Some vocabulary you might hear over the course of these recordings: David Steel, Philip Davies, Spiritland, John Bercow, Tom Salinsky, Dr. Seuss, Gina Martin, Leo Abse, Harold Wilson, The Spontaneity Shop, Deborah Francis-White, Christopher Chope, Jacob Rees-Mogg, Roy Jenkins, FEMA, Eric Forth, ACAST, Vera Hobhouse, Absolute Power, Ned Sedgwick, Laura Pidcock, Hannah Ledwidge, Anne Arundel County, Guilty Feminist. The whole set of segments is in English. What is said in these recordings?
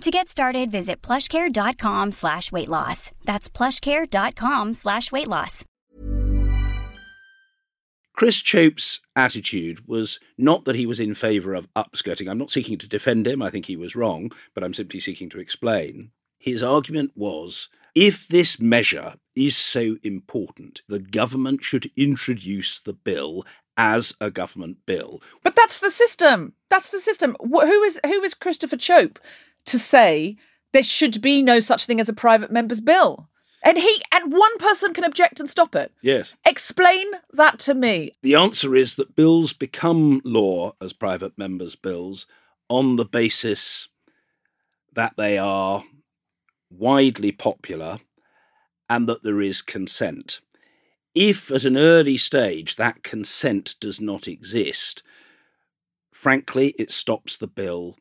To get started, visit plushcare.com/weightloss. That's plushcare.com/weightloss. Chris Chope's attitude was not that he was in favour of upskirting. I'm not seeking to defend him. I think he was wrong, but I'm simply seeking to explain. His argument was, if this measure is so important, the government should introduce the bill as a government bill. But that's the system. That's the system. Who is Christopher Chope to say there should be no such thing as a private member's bill? And one person can object and stop it. Yes. Explain that to me. The answer is that bills become law as private members' bills on the basis that they are widely popular and that there is consent. If at an early stage that consent does not exist, frankly, it stops the bill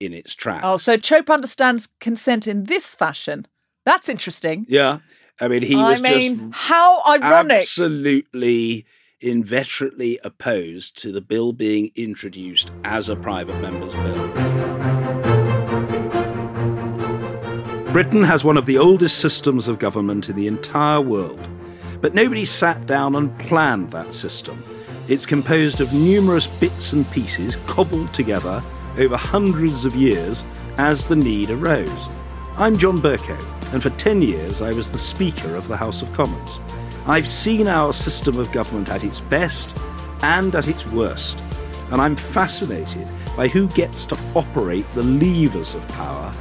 in its tracks. Oh, so Chope understands consent in this fashion. That's interesting. Yeah. I mean, he was just how ironic. Absolutely inveterately opposed to the bill being introduced as a private member's bill. Britain has one of the oldest systems of government in the entire world, but nobody sat down and planned that system. It's composed of numerous bits and pieces cobbled together over hundreds of years as the need arose. I'm John Bercow, and for 10 years I was the Speaker of the House of Commons. I've seen our system of government at its best and at its worst, and I'm fascinated by who gets to operate the levers of power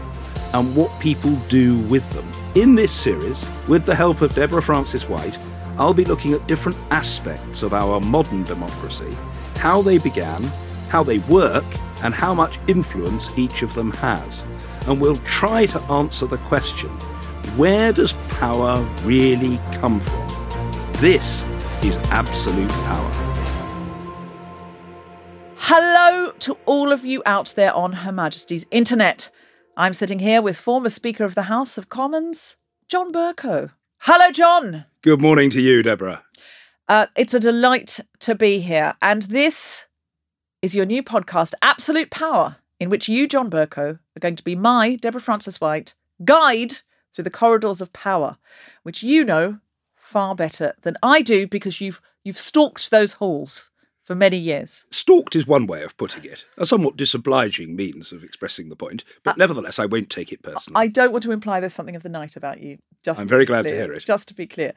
and what people do with them. In this series, with the help of Deborah Francis-White, I'll be looking at different aspects of our modern democracy, how they began, how they work, and how much influence each of them has. And we'll try to answer the question, where does power really come from? This is Absolute Power. Hello to all of you out there on Her Majesty's internet. I'm sitting here with former Speaker of the House of Commons, John Bercow. Hello, John. Good morning to you, Deborah. It's a delight to be here. And this is your new podcast, Absolute Power, in which you, John Bercow, are going to be my, Deborah Francis-White, guide through the corridors of power, which you know far better than I do because you've stalked those halls for many years. Stalked is one way of putting it, a somewhat disobliging means of expressing the point, but nevertheless, I won't take it personally. I don't want to imply there's something of the night about you. I'm very glad to hear it. Just to be clear.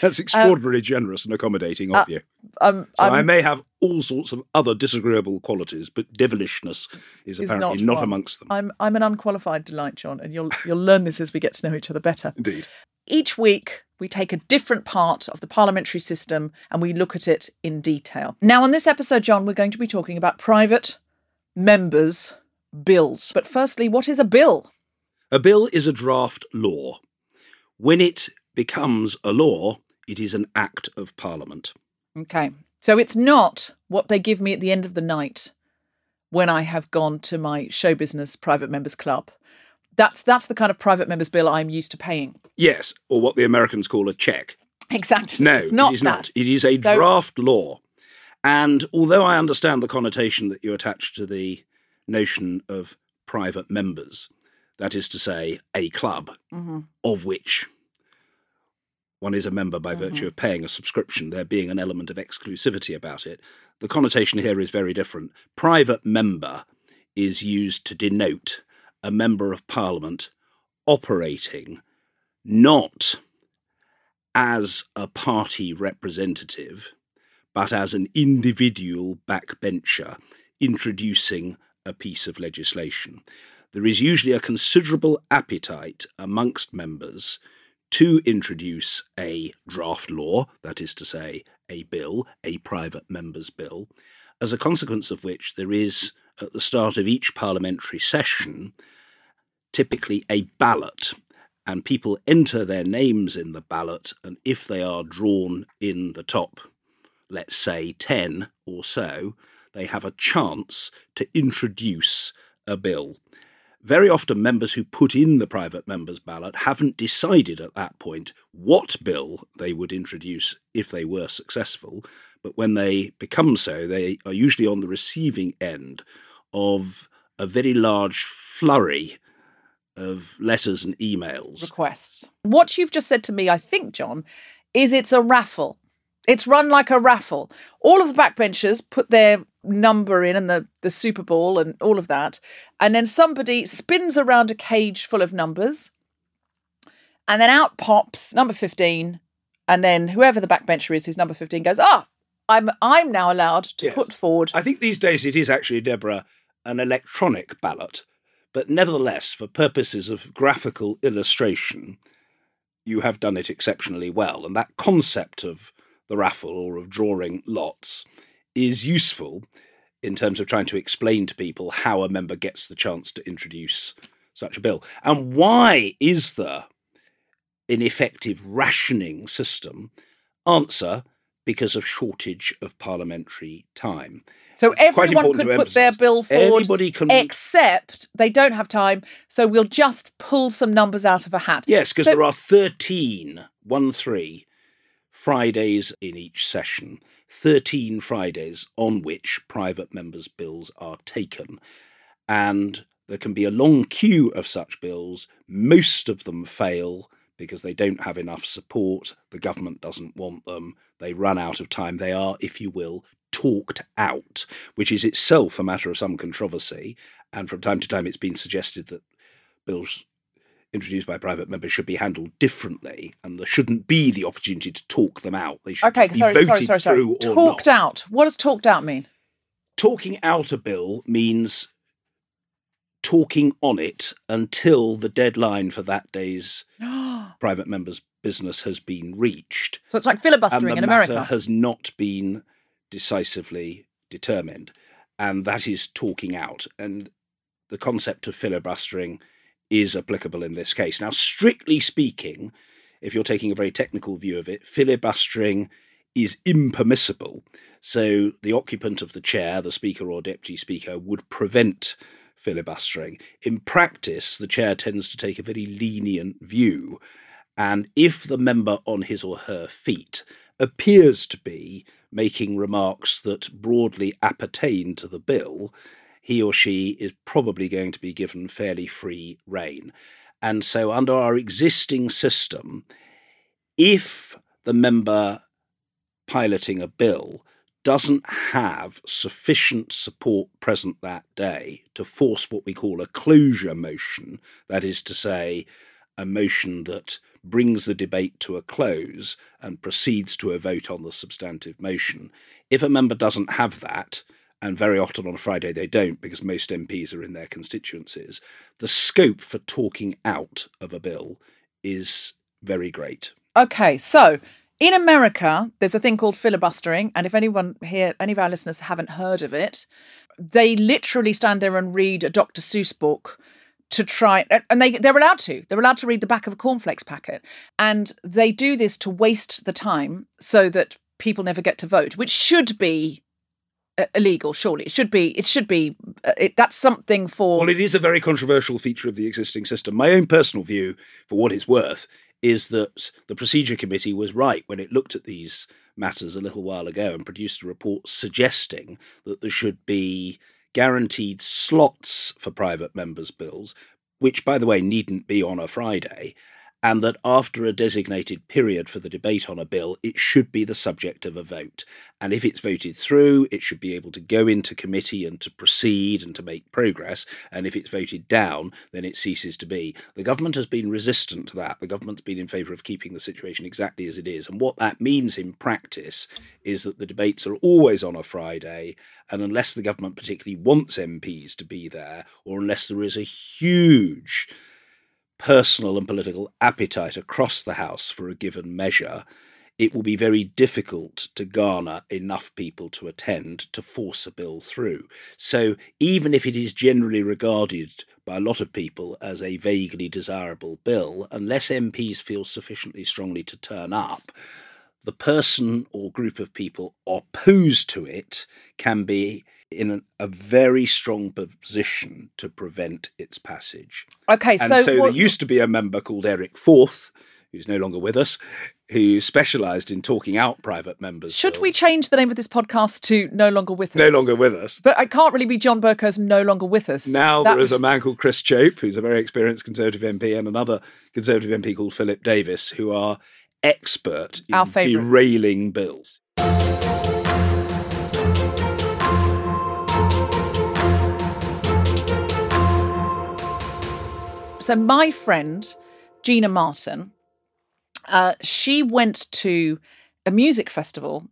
That's extraordinarily generous and accommodating of you. So I may have all sorts of other disagreeable qualities, but devilishness is apparently not amongst them. I'm an unqualified delight, John, and you'll learn this as we get to know each other better. Indeed. Each week, we take a different part of the parliamentary system and we look at it in detail. Now, on this episode, John, we're going to be talking about private members' bills. But firstly, what is a bill? A bill is a draft law. When it becomes a law, it is an act of parliament. Okay. So it's not what they give me at the end of the night when I have gone to my show business private members club. That's the kind of private member's bill I'm used to paying. Yes, or what the Americans call a check. Exactly. No, it's not it is that. Not. It is a draft law. And although I understand the connotation that you attach to the notion of private members, that is to say, a club of which one is a member by virtue of paying a subscription, there being an element of exclusivity about it, the connotation here is very different. Private member is used to denote a member of parliament operating not as a party representative, but as an individual backbencher introducing a piece of legislation. There is usually a considerable appetite amongst members to introduce a draft law, that is to say, a bill, a private member's bill, as a consequence of which there is, at the start of each parliamentary session, typically a ballot and people enter their names in the ballot, and if they are drawn in the top, let's say 10 or so, they have a chance to introduce a bill. Very often members who put in the private member's ballot haven't decided at that point what bill they would introduce if they were successful, but when they become so, they are usually on the receiving end of a very large flurry of letters and emails. Requests. What you've just said to me, I think, John, is it's a raffle. It's run like a raffle. All of the backbenchers put their number in and the Super Bowl and all of that. And then somebody spins around a cage full of numbers. And then out pops number 15. And then whoever the backbencher is who's number 15 goes, I'm now allowed to put forward. I think these days it is actually, Deborah, an electronic ballot. But nevertheless, for purposes of graphical illustration, you have done it exceptionally well. And that concept of the raffle or of drawing lots is useful in terms of trying to explain to people how a member gets the chance to introduce such a bill. And why is there an effective rationing system? Answer, because of shortage of parliamentary time. So it's everyone could put their bill forward, except they don't have time, so we'll just pull some numbers out of a hat. Yes, because there are 13 Fridays in each session, 13 Fridays on which private members' bills are taken. And there can be a long queue of such bills. Most of them fail because they don't have enough support. The government doesn't want them. They run out of time. They are, if you will, talked out, which is itself a matter of some controversy. And from time to time, it's been suggested that bills introduced by private members should be handled differently, and there shouldn't be the opportunity to talk them out. They should be voted through or not. Talked out. What does talked out mean? Talking out a bill means talking on it until the deadline for that day's private member's business has been reached. So it's like filibustering in America. And the matter has not been decisively determined, and that is talking out. And the concept of filibustering is applicable in this case. Now, strictly speaking, if you're taking a very technical view of it, filibustering is impermissible. So the occupant of the chair, the Speaker or Deputy Speaker, would prevent filibustering. In practice, the chair tends to take a very lenient view. And if the member on his or her feet appears to be making remarks that broadly appertain to the bill, he or she is probably going to be given fairly free rein. And so under our existing system, if the member piloting a bill doesn't have sufficient support present that day to force what we call a closure motion, that is to say, a motion that brings the debate to a close and proceeds to a vote on the substantive motion, if a member doesn't have that, and very often on a Friday they don't because most MPs are in their constituencies, the scope for talking out of a bill is very great. OK, so in America, there's a thing called filibustering. And if anyone here, any of our listeners haven't heard of it, they literally stand there and read a Dr. Seuss book to try, and they're allowed to. They're allowed to read the back of a cornflakes packet. And they do this to waste the time so that people never get to vote, which should be illegal, surely. That's something for... Well, it is a very controversial feature of the existing system. My own personal view, for what it's worth, is that the Procedure Committee was right when it looked at these matters a little while ago and produced a report suggesting that there should be guaranteed slots for private members' bills, which, by the way, needn't be on a Friday, and that after a designated period for the debate on a bill, it should be the subject of a vote. And if it's voted through, it should be able to go into committee and to proceed and to make progress. And if it's voted down, then it ceases to be. The government has been resistant to that. The government's been in favour of keeping the situation exactly as it is. And what that means in practice is that the debates are always on a Friday. And unless the government particularly wants MPs to be there, or unless there is a huge personal and political appetite across the House for a given measure, it will be very difficult to garner enough people to attend to force a bill through. So even if it is generally regarded by a lot of people as a vaguely desirable bill, unless MPs feel sufficiently strongly to turn up, the person or group of people opposed to it can be in a very strong position to prevent its passage. Okay, and so there used to be a member called Eric Forth, who's no longer with us, who specialised in talking out private members. Should we change the name of this podcast to No Longer With Us? No Longer With Us. But it can't really be John Bercow's No Longer With Us. Now there is a man called Chris Chope, who's a very experienced Conservative MP, and another Conservative MP called Philip Davies, who are expert in derailing bills. So my friend, Gina Martin, she went to a music festival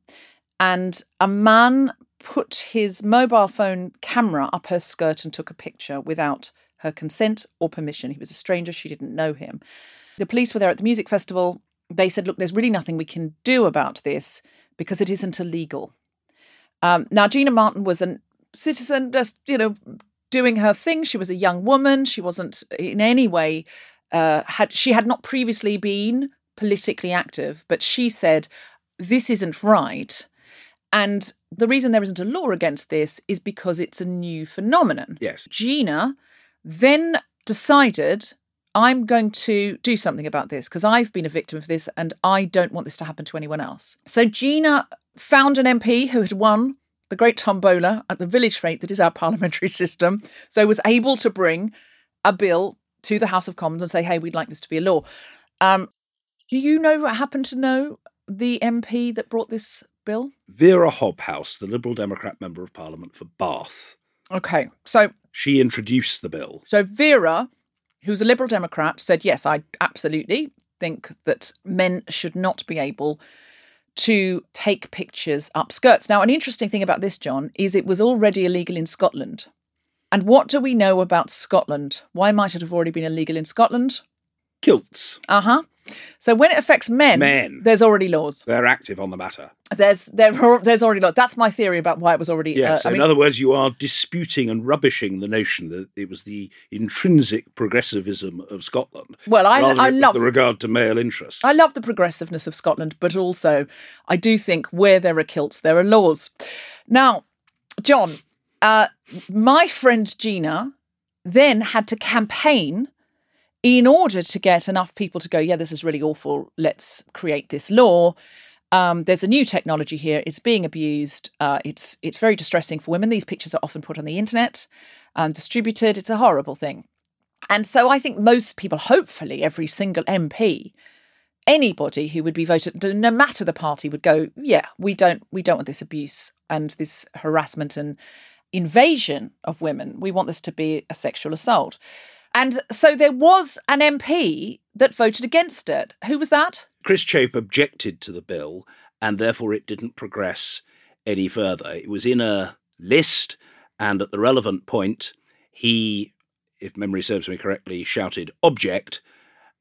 and a man put his mobile phone camera up her skirt and took a picture without her consent or permission. He was a stranger. She didn't know him. The police were there at the music festival. They said, look, there's really nothing we can do about this because it isn't illegal. Now, Gina Martin was a citizen, just, doing her thing. She was a young woman. She wasn't in any way, she had not previously been politically active, but she said, this isn't right. And the reason there isn't a law against this is because it's a new phenomenon. Yes. Gina then decided, I'm going to do something about this because I've been a victim of this and I don't want this to happen to anyone else. So Gina found an MP who had won the great tombola at the village fete that is our parliamentary system, so was able to bring a bill to the House of Commons and say, hey, we'd like this to be a law. Do you know what happened to know the MP that brought this bill? Vera Hobhouse, the Liberal Democrat Member of Parliament for Bath. Okay, so... she introduced the bill. So Vera, who's a Liberal Democrat, said, yes, I absolutely think that men should not be able to take pictures up skirts. Now, an interesting thing about this, John, is it was already illegal in Scotland. And what do we know about Scotland? Why might it have already been illegal in Scotland? Kilts. Uh-huh. So when it affects men, there's already laws. They're active on the matter. There's already laws. That's my theory about why it was already... Yes, so in other words, you are disputing and rubbishing the notion that it was the intrinsic progressivism of Scotland. Well, I love... the regard to male interests. I love the progressiveness of Scotland, but also I do think where there are kilts, there are laws. Now, John, my friend Gina then had to campaign in order to get enough people to go, yeah, this is really awful, let's create this law. There's a new technology here. It's being abused. It's very distressing for women. These pictures are often put on the internet and distributed. It's a horrible thing. And so I think most people, hopefully every single MP, anybody who would be voted, no matter the party, would go, yeah, we don't want this abuse and this harassment and invasion of women. We want this to be a sexual assault. And so there was an MP that voted against it. Who was that? Chris Chope objected to the bill and therefore it didn't progress any further. It was in a list and at the relevant point, he, if memory serves me correctly, shouted object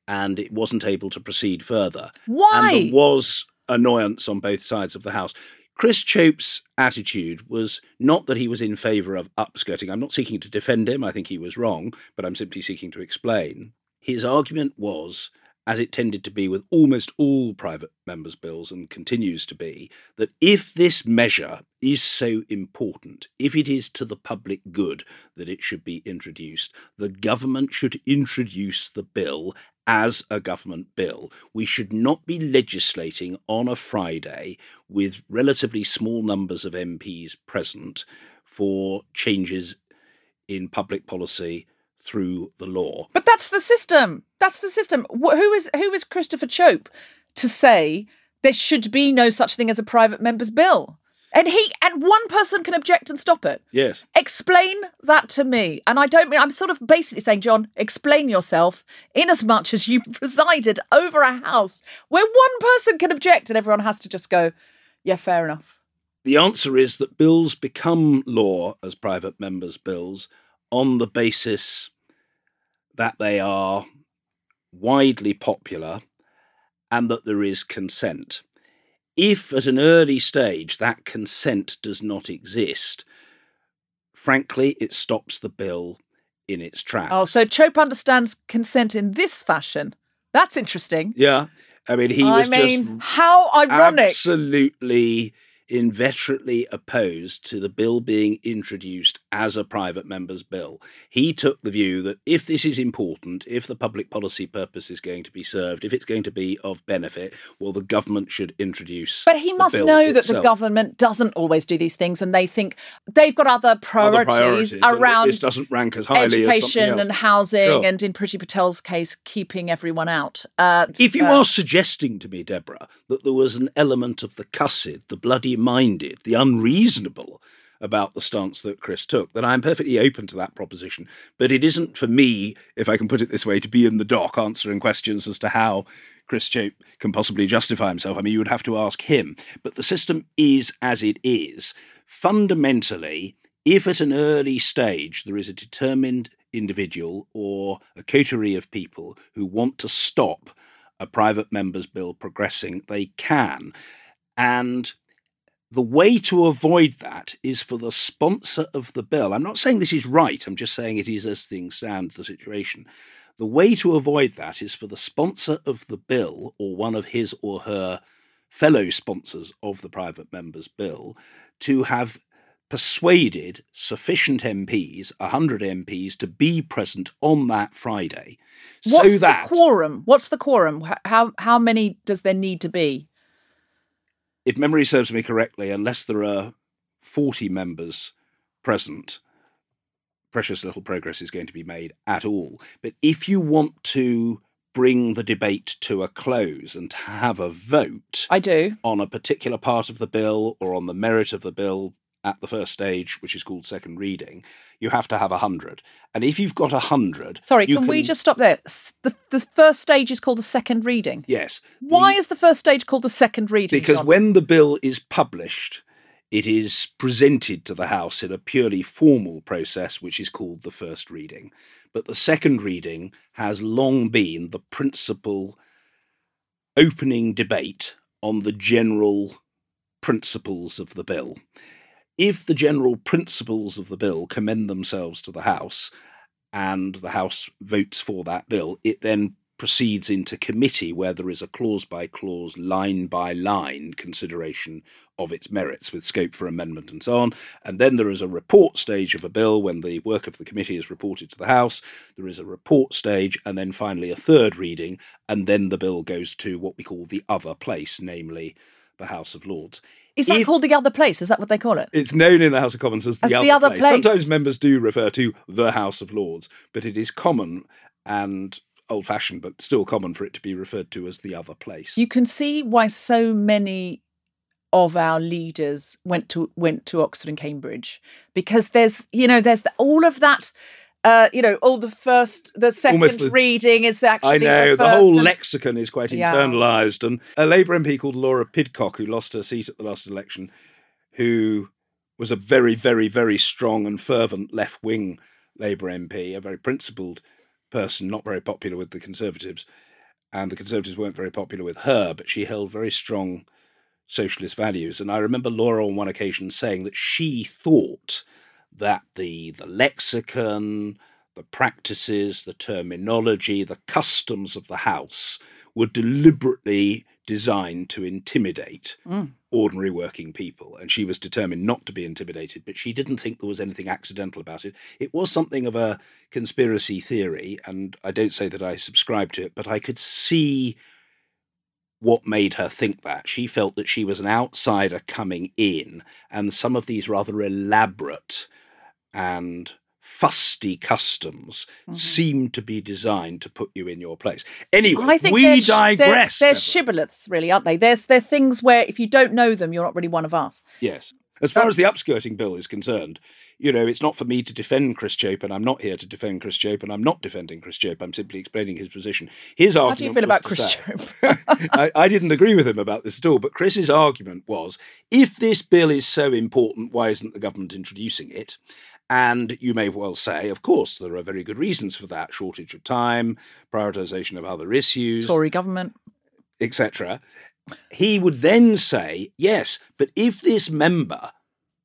and it wasn't able to proceed further. Why? And there was annoyance on both sides of the House. Chris Chope's attitude was not that he was in favour of upskirting. I'm not seeking to defend him. I think he was wrong, but I'm simply seeking to explain. His argument was, as it tended to be with almost all private members' bills and continues to be, that if this measure is so important, if it is to the public good that it should be introduced, the government should introduce the bill as a government bill. We should not be legislating on a Friday with relatively small numbers of MPs present for changes in public policy through the law. But that's the system. That's the system. Who is Christopher Chope to say there should be no such thing as a private member's bill? And one person can object and stop it. Yes. Explain that to me. And I don't mean, I'm sort of basically saying, John, explain yourself in as much as you presided over a house where one person can object and everyone has to just go, yeah, fair enough. The answer is that bills become law as private members' bills on the basis that they are widely popular and that there is consent. If at an early stage that consent does not exist, frankly, it stops the bill in its tracks. Oh, so Chope understands consent in this fashion. That's interesting. Yeah. I mean, he was just how ironic. Absolutely inveterately opposed to the bill being introduced as a private member's bill. He took the view that if this is important, if the public policy purpose is going to be served, if it's going to be of benefit, well, the government should introduce. But he must know that the government doesn't always do these things, and they think they've got other priorities around this doesn't rank as highly education as and housing, sure. And in Priti Patel's case, keeping everyone out. If you are suggesting to me, Deborah, that there was an element of the cussed, the bloody-minded, the unreasonable about the stance that Chris took, that I'm perfectly open to that proposition. But it isn't for me, if I can put it this way, to be in the dock answering questions as to how Chris Chope can possibly justify himself. I mean, you would have to ask him. But the system is as it is. Fundamentally, if at an early stage there is a determined individual or a coterie of people who want to stop a private member's bill progressing, they can. And the way to avoid that is for the sponsor of the bill. I'm not saying this is right. I'm just saying it is, as things stand, the situation. The way to avoid that is for the sponsor of the bill, or one of his or her fellow sponsors of the private member's bill, to have persuaded sufficient MPs, 100 MPs, to be present on that Friday. What's the quorum? How many does there need to be? If memory serves me correctly, unless there are 40 members present, precious little progress is going to be made at all. But if you want to bring the debate to a close and have a vote on a particular part of the bill or on the merit of the bill at the first stage, which is called second reading, you have to have 100. And if you've got 100... Sorry, can we just stop there? The first stage is called the second reading? Yes. Why is the first stage called the second reading? Because when the bill is published, it is presented to the House in a purely formal process, which is called the first reading. But the second reading has long been the principal opening debate on the general principles of the bill. If the general principles of the bill commend themselves to the House and the House votes for that bill, it then proceeds into committee where there is a clause-by-clause, line-by-line consideration of its merits with scope for amendment and so on. And then there is a report stage of a bill when the work of the committee is reported to the House. There is a report stage and then finally a third reading, and then the bill goes to what we call the other place, namely the House of Lords. Is that called the other place? Is that what they call it? It's known in the House of Commons as the other place. Sometimes members do refer to the House of Lords, but it is common and old-fashioned, but still common for it to be referred to as the other place. You can see why so many of our leaders went to Oxford and Cambridge, because there's all of that. All the second reading is actually the whole lexicon is quite internalised. And a Labour MP called Laura Pidcock, who lost her seat at the last election, who was a very, very, very strong and fervent left-wing Labour MP, a very principled person, not very popular with the Conservatives. And the Conservatives weren't very popular with her, but she held very strong socialist values. And I remember Laura on one occasion saying that she thought that the lexicon, the practices, the terminology, the customs of the House were deliberately designed to intimidate ordinary working people. And she was determined not to be intimidated, but she didn't think there was anything accidental about it. It was something of a conspiracy theory, and I don't say that I subscribe to it, but I could see what made her think that. She felt that she was an outsider coming in, and some of these rather elaborate and fusty customs seem to be designed to put you in your place. Anyway, we digress. They're shibboleths, really, aren't they? They're things where if you don't know them, you're not really one of us. Yes. As far as the upskirting bill is concerned, it's not for me to defend Chris Chope, and I'm not here to defend Chris Chope, and I'm not defending Chris Chope. I'm simply explaining his position. His argument. How do you feel about Chris Chope? I didn't agree with him about this at all, but Chris's argument was, if this bill is so important, why isn't the government introducing it? And you may well say, of course, there are very good reasons for that. Shortage of time, prioritisation of other issues. Tory government. Etc. He would then say, yes, but if this member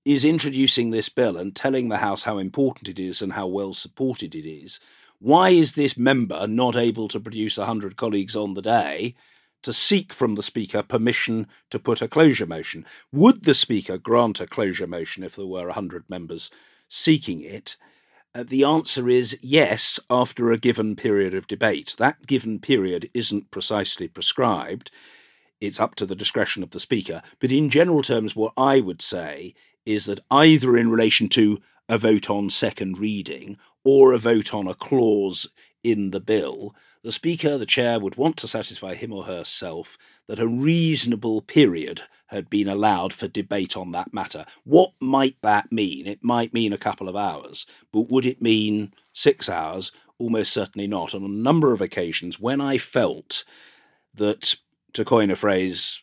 is introducing this bill and telling the House how important it is and how well supported it is, why is this member not able to produce 100 colleagues on the day to seek from the Speaker permission to put a closure motion? Would the Speaker grant a closure motion if there were 100 members seeking it? The answer is yes, after a given period of debate. That given period isn't precisely prescribed. It's up to the discretion of the Speaker. But in general terms, what I would say is that either in relation to a vote on second reading or a vote on a clause in the bill, the Speaker, the Chair, would want to satisfy him or herself that a reasonable period had been allowed for debate on that matter. What might that mean? It might mean a couple of hours, but would it mean 6 hours? Almost certainly not. On a number of occasions, when I felt that, to coin a phrase,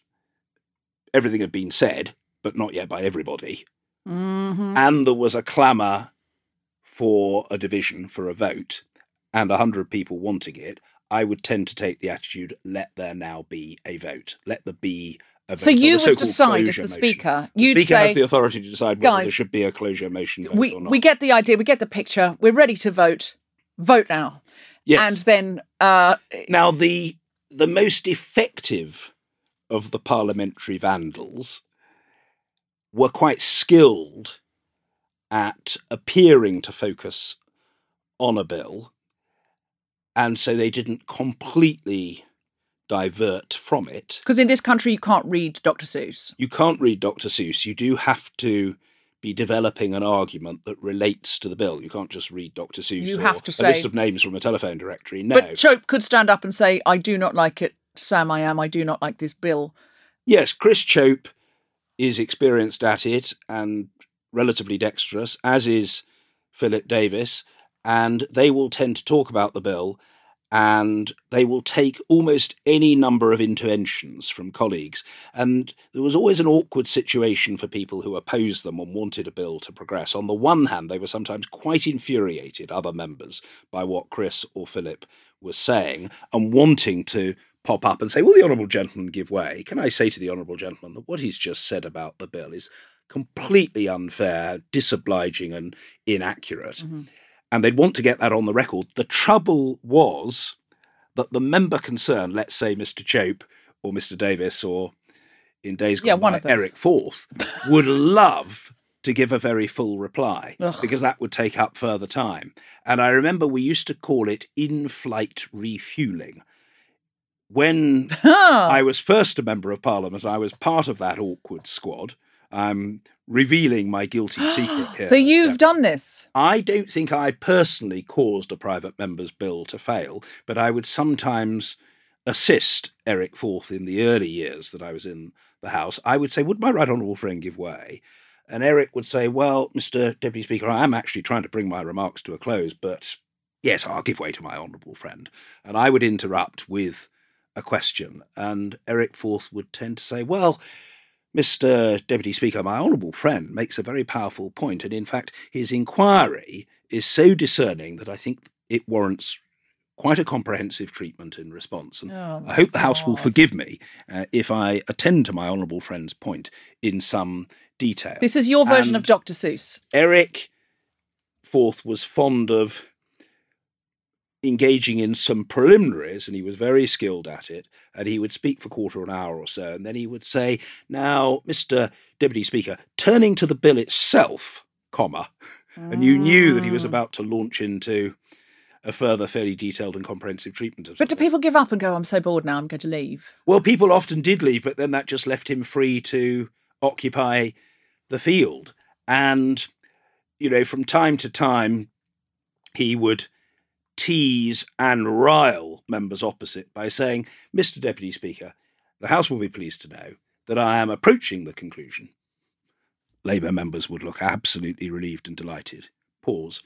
everything had been said, but not yet by everybody, and there was a clamour for a division, for a vote, and 100 people wanting it, I would tend to take the attitude, let there now be a vote. Let there be a vote. So you would decide as the Speaker. The Speaker has the authority to decide whether there should be a closure motion vote or not. We get the idea, we get the picture, we're ready to vote. Vote now. Yes. And then... Now, the most effective of the parliamentary vandals were quite skilled at appearing to focus on a bill, and so they didn't completely divert from it. Because in this country, you can't read Dr. Seuss. You can't read Dr. Seuss. You do have to be developing an argument that relates to the bill. You can't just read Dr. Seuss you or have to say, a list of names from a telephone directory. No. But Chope could stand up and say, I do not like it, Sam, I am. I do not like this bill. Yes, Chris Chope is experienced at it and relatively dexterous, as is Philip Davies. And they will tend to talk about the bill, and they will take almost any number of interventions from colleagues. And there was always an awkward situation for people who opposed them and wanted a bill to progress. On the one hand, they were sometimes quite infuriated, other members, by what Chris or Philip was saying and wanting to pop up and say, will the Honourable Gentleman give way? Can I say to the Honourable Gentleman that what he's just said about the bill is completely unfair, disobliging and inaccurate? Mm-hmm. And they'd want to get that on the record. The trouble was that the member concerned, let's say Mr. Chope or Mr. Davies or in days gone by, Eric Forth, would love to give a very full reply because that would take up further time. And I remember we used to call it in-flight refuelling. When I was first a Member of Parliament, I was part of that awkward squad. I'm revealing my guilty secret here. So you've done this. I don't think I personally caused a private member's bill to fail, but I would sometimes assist Eric Forth in the early years that I was in the House. I would say, would my right honourable friend give way? And Eric would say, well, Mr. Deputy Speaker, I am actually trying to bring my remarks to a close, but yes, I'll give way to my honourable friend. And I would interrupt with a question. And Eric Forth would tend to say, well, Mr. Deputy Speaker, my honourable friend makes a very powerful point, and in fact, his inquiry is so discerning that I think it warrants quite a comprehensive treatment in response. And I hope the House will forgive me if I attend to my honourable friend's point in some detail. This is your version of Dr. Seuss. Eric Forth was fond of engaging in some preliminaries, and he was very skilled at it, and he would speak for a quarter of an hour or so, and then he would say, now, Mr. Deputy Speaker, turning to the bill itself, comma, and you knew that he was about to launch into a further fairly detailed and comprehensive treatment of something. But do people give up and go, I'm so bored now, I'm going to leave? Well, people often did leave, but then that just left him free to occupy the field. And, you know, from time to time, he would tease and rile members opposite by saying, Mr. Deputy Speaker, the House will be pleased to know that I am approaching the conclusion. Labour members would look absolutely relieved and delighted. Pause.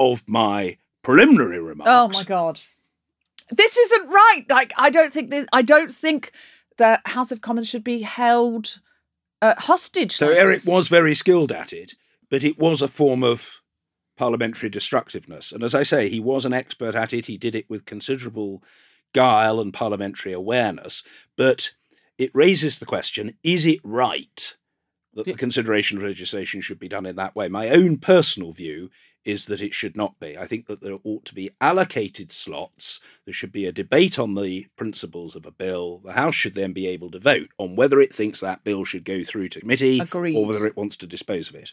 Of my preliminary remarks. Oh my God. This isn't right. Like, I don't think the House of Commons should be held hostage. So Eric was very skilled at it, but it was a form of parliamentary destructiveness. And as I say, he was an expert at it. He did it with considerable guile and parliamentary awareness. But it raises the question, is it right that the consideration of legislation should be done in that way? My own personal view is that it should not be. I think that there ought to be allocated slots. There should be a debate on the principles of a bill. The House should then be able to vote on whether it thinks that bill should go through to committee or whether it wants to dispose of it.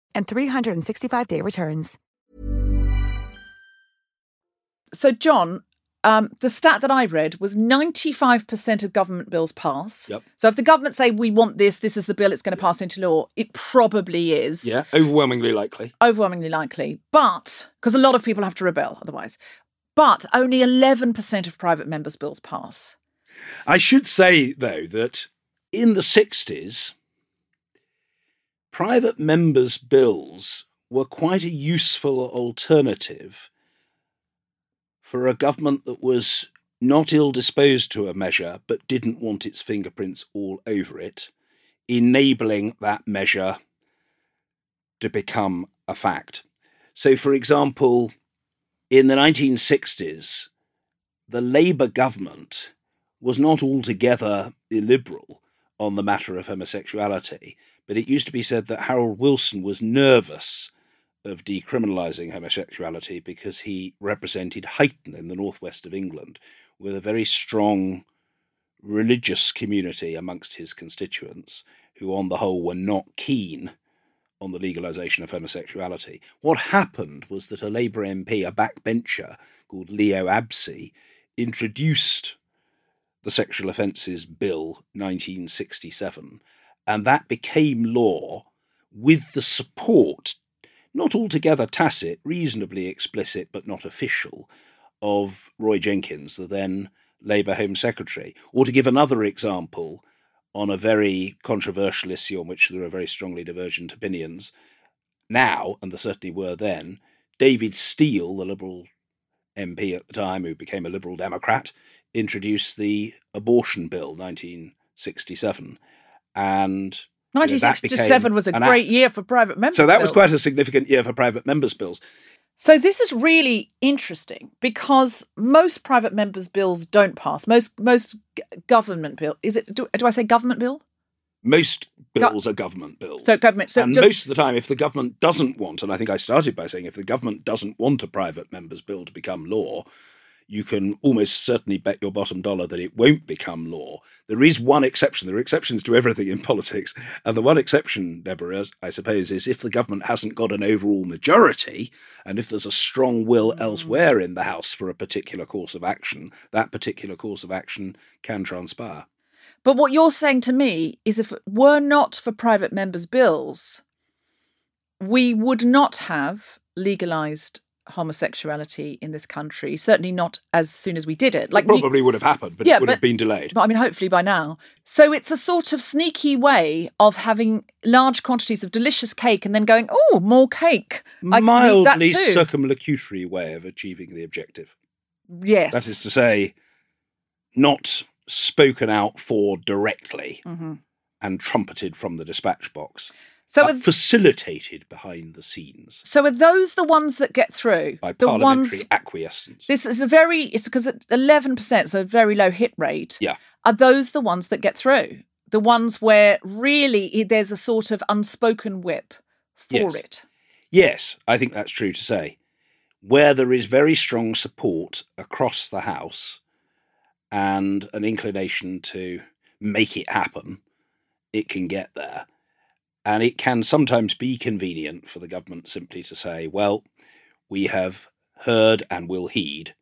and 365-day returns. So, John, the stat that I read was 95% of government bills pass. Yep. So if the government say, we want this, this is the bill, it's going to pass into law, it probably is. Yeah, overwhelmingly likely. Overwhelmingly likely. But, because a lot of people have to rebel otherwise, but only 11% of private members' bills pass. I should say, though, that in the 60s, private members' bills were quite a useful alternative for a government that was not ill-disposed to a measure but didn't want its fingerprints all over it, enabling that measure to become a fact. So, for example, in the 1960s, the Labour government was not altogether illiberal on the matter of homosexuality, but it used to be said that Harold Wilson was nervous of decriminalising homosexuality because he represented Highton in the northwest of England with a very strong religious community amongst his constituents who, on the whole, were not keen on the legalisation of homosexuality. What happened was that a Labour MP, a backbencher called Leo Abse, introduced the Sexual Offences Bill 1967, and that became law with the support, not altogether tacit, reasonably explicit but not official, of Roy Jenkins, the then Labour Home Secretary. Or to give another example on a very controversial issue on which there are very strongly divergent opinions now, and there certainly were then, David Steel, the Liberal MP at the time who became a Liberal Democrat, introduced the Abortion Bill 1967. And 1967 was a great year for private members' bills. So that was quite a significant year for private members' bills. So this is really interesting because most private members' bills don't pass. Most government bill, is it? Do I say government bill? Most bills are government bills. So government. So and just, most of the time, if the government doesn't want, and I think I started by saying, if the government doesn't want a private members' bill to become law, you can almost certainly bet your bottom dollar that it won't become law. There is one exception. There are exceptions to everything in politics. And the one exception, Deborah, I suppose, is if the government hasn't got an overall majority and if there's a strong will elsewhere in the House for a particular course of action, that particular course of action can transpire. But what you're saying to me is if it were not for private members' bills, we would not have legalised homosexuality in this country, certainly not as soon as we did it. Like, it probably would have happened, but it would have been delayed. But I mean, hopefully by now. So it's a sort of sneaky way of having large quantities of delicious cake and then going, oh, more cake. Mildly circumlocutory way of achieving the objective. Yes. That is to say, not spoken out for directly and trumpeted from the dispatch box. So are facilitated behind the scenes. So are those the ones that get through? By parliamentary acquiescence. This is it's because at 11%, so a very low hit rate. Yeah. Are those the ones that get through? The ones where really there's a sort of unspoken whip for it? Yes, I think that's true to say. Where there is very strong support across the House and an inclination to make it happen, it can get there. And it can sometimes be convenient for the government simply to say, well, we have heard and will heed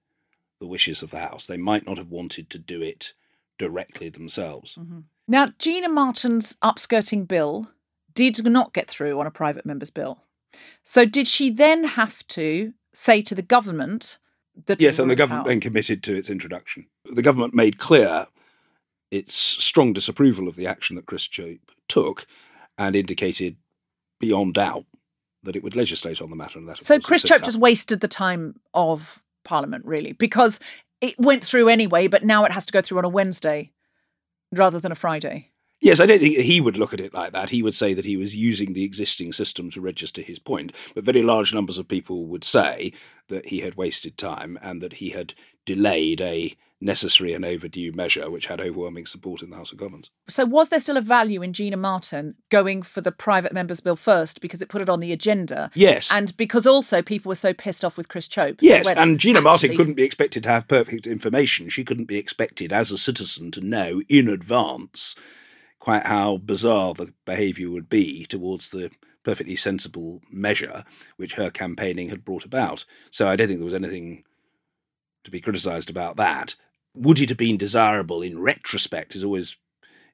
the wishes of the House. They might not have wanted to do it directly themselves. Mm-hmm. Now, Gina Martin's upskirting bill did not get through on a private member's bill. So did she then have to say to the government that... Yes, and the government then committed to its introduction. The government made clear its strong disapproval of the action that Chris Chope took, and indicated beyond doubt that it would legislate on the matter. And that so Chris Chope just wasted the time of Parliament, really, because it went through anyway, but now it has to go through on a Wednesday rather than a Friday. Yes, I don't think he would look at it like that. He would say that he was using the existing system to register his point. But very large numbers of people would say that he had wasted time and that he had delayed a necessary and overdue measure, which had overwhelming support in the House of Commons. So was there still a value in Gina Martin going for the private member's bill first because it put it on the agenda? Yes. And because also people were so pissed off with Chris Chope. Yes, and Gina Martin couldn't be expected to have perfect information. She couldn't be expected as a citizen to know in advance quite how bizarre the behaviour would be towards the perfectly sensible measure which her campaigning had brought about. So I don't think there was anything to be criticised about that. Would it have been desirable in retrospect is always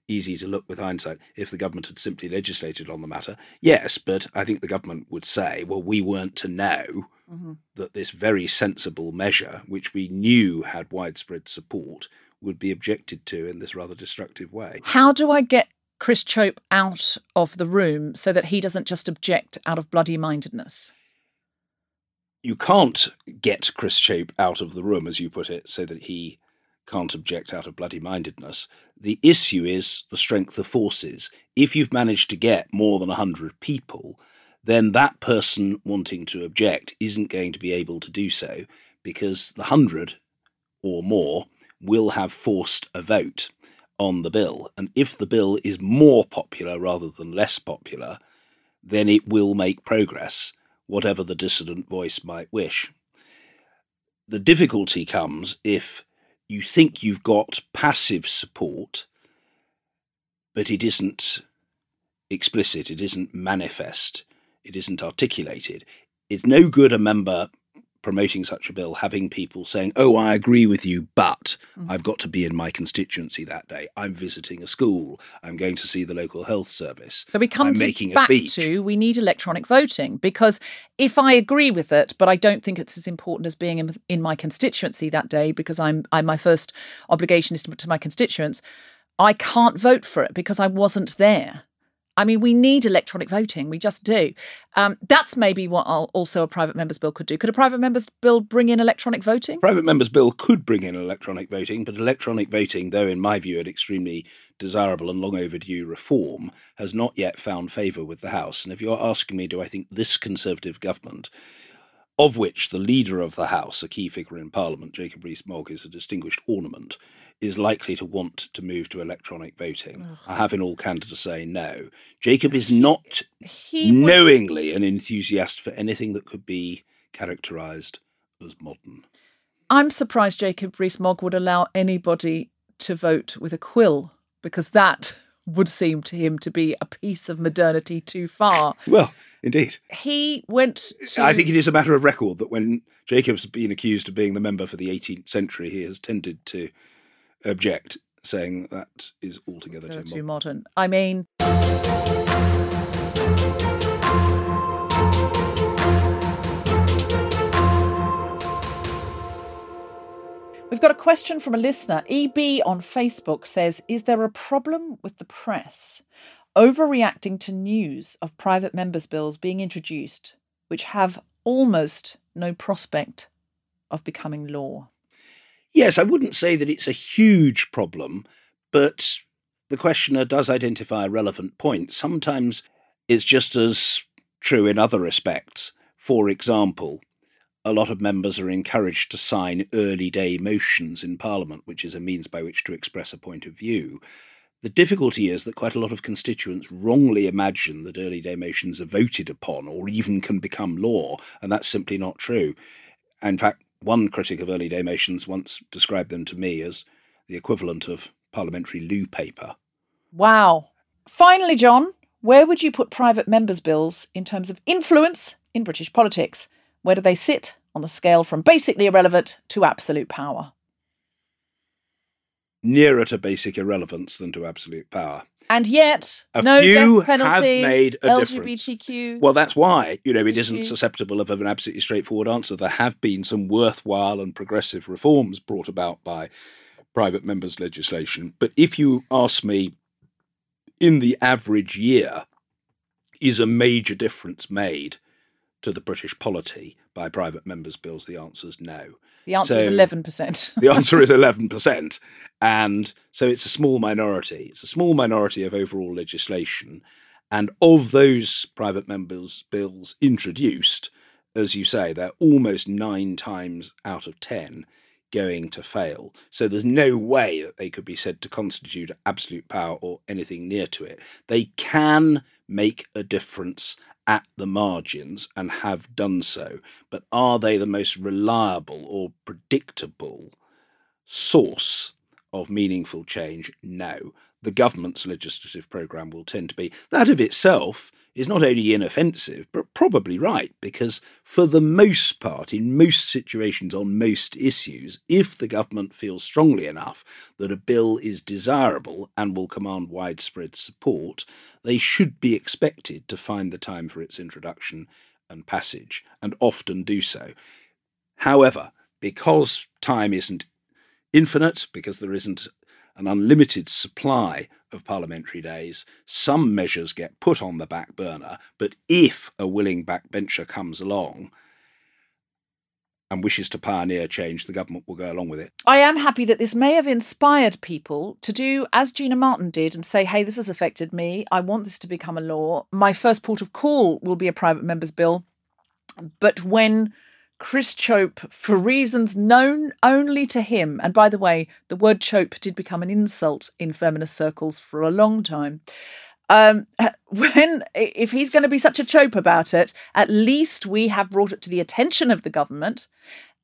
easy to look with hindsight if the government had simply legislated on the matter? Yes, but I think the government would say, well, we weren't to know that this very sensible measure, which we knew had widespread support, would be objected to in this rather destructive way. How do I get Chris Chope out of the room so that he doesn't just object out of bloody-mindedness? You can't get Chris Chope out of the room, as you put it, so that he can't object out of bloody-mindedness. The issue is the strength of forces. If you've managed to get more than 100 people, then that person wanting to object isn't going to be able to do so because the 100 or more will have forced a vote on the bill. And if the bill is more popular rather than less popular, then it will make progress, whatever the dissident voice might wish. The difficulty comes if you think you've got passive support, but it isn't explicit, it isn't manifest, it isn't articulated. It's no good a member promoting such a bill having people saying, oh, I agree with you, but I've got to be in my constituency that day. I'm visiting a school. I'm going to see the local health service. So we come we need electronic voting, because if I agree with it, but I don't think it's as important as being in my constituency that day because I'm my first obligation is to my constituents, I can't vote for it because I wasn't there. I mean, we need electronic voting. We just do. That's maybe what also a private member's bill could do. Could a private member's bill bring in electronic voting? Private member's bill could bring in electronic voting, but electronic voting, though in my view an extremely desirable and long overdue reform, has not yet found favour with the House. And if you're asking me, do I think this Conservative government, of which the leader of the House, a key figure in Parliament, Jacob Rees-Mogg, is a distinguished ornament, is likely to want to move to electronic voting? Ugh. I have in all candour to say no. Jacob is not knowingly an enthusiast for anything that could be characterised as modern. I'm surprised Jacob Rees-Mogg would allow anybody to vote with a quill, because that would seem to him to be a piece of modernity too far. Well, indeed. I think it is a matter of record that when Jacob's been accused of being the member for the 18th century, he has tended to object, saying that is altogether too modern. I mean, We've got a question from a listener. EB on Facebook says, is there a problem with the press overreacting to news of private members' bills being introduced, which have almost no prospect of becoming law? Yes, I wouldn't say that it's a huge problem, but the questioner does identify a relevant point. Sometimes it's just as true in other respects. For example, a lot of members are encouraged to sign early day motions in Parliament, which is a means by which to express a point of view. The difficulty is that quite a lot of constituents wrongly imagine that early day motions are voted upon or even can become law, and that's simply not true. In fact, one critic of early day motions once described them to me as the equivalent of parliamentary loo paper. Wow. Finally, John, where would you put private members' bills in terms of influence in British politics? Where do they sit on the scale from basically irrelevant to absolute power? Nearer to basic irrelevance than to absolute power. And yet, no death penalty, have made a difference. LGBTQ. Well, that's why, it isn't susceptible of an absolutely straightforward answer. There have been some worthwhile and progressive reforms brought about by private members' legislation. But if you ask me, in the average year, is a major difference made to the British polity by private members' bills? The answer is no. The answer is 11%. The answer is 11%. And so it's a small minority. It's a small minority of overall legislation. And of those private members' bills introduced, as you say, they're almost 9 times out of 10 going to fail. So there's no way that they could be said to constitute absolute power or anything near to it. They can make a difference at the margins and have done so. But are they the most reliable or predictable source of meaningful change? No. The government's legislative programme will tend to be. That of itself is not only inoffensive, but probably right, because for the most part, in most situations on most issues, if the government feels strongly enough that a bill is desirable and will command widespread support, they should be expected to find the time for its introduction and passage, and often do so. However, because time isn't infinite, because there isn't an unlimited supply of parliamentary days, some measures get put on the back burner, but if a willing backbencher comes along and wishes to pioneer change, the government will go along with it. I am happy that this may have inspired people to do as Gina Martin did and say, hey, this has affected me. I want this to become a law. My first port of call will be a private member's bill. But when Chris Chope, for reasons known only to him, and by the way, the word Chope did become an insult in feminist circles for a long time. If he's going to be such a Chope about it, at least we have brought it to the attention of the government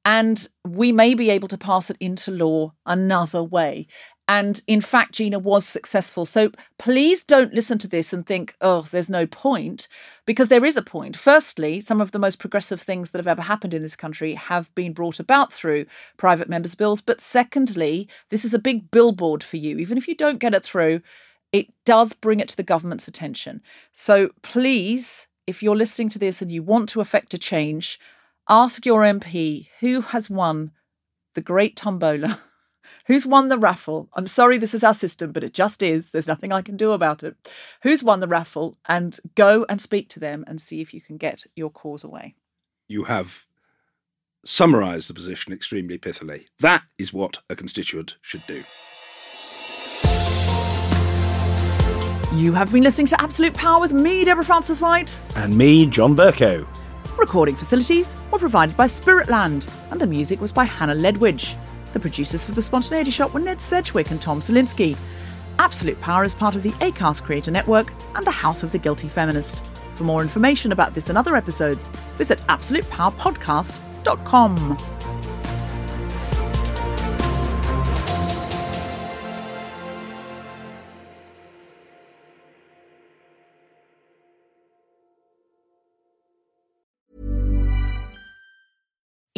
and we may be able to pass it into law another way. And in fact, Gina was successful. So please don't listen to this and think, oh, there's no point, because there is a point. Firstly, some of the most progressive things that have ever happened in this country have been brought about through private members' bills. But secondly, this is a big billboard for you. Even if you don't get it through, it does bring it to the government's attention. So please, if you're listening to this and you want to effect a change, ask your MP who has won the great tombola. Who's won the raffle? I'm sorry, this is our system, but it just is. There's nothing I can do about it. Who's won the raffle? And go and speak to them and see if you can get your cause away. You have summarised the position extremely pithily. That is what a constituent should do. You have been listening to Absolute Power with me, Deborah Francis-White. And me, John Bercow. Recording facilities were provided by Spiritland, and the music was by Hannah Ledwidge. The producers for The Spontaneity Shop were Ned Sedgwick and Tom Salinsky. Absolute Power is part of the ACAST Creator Network and the House of the Guilty Feminist. For more information about this and other episodes, visit absolutepowerpodcast.com.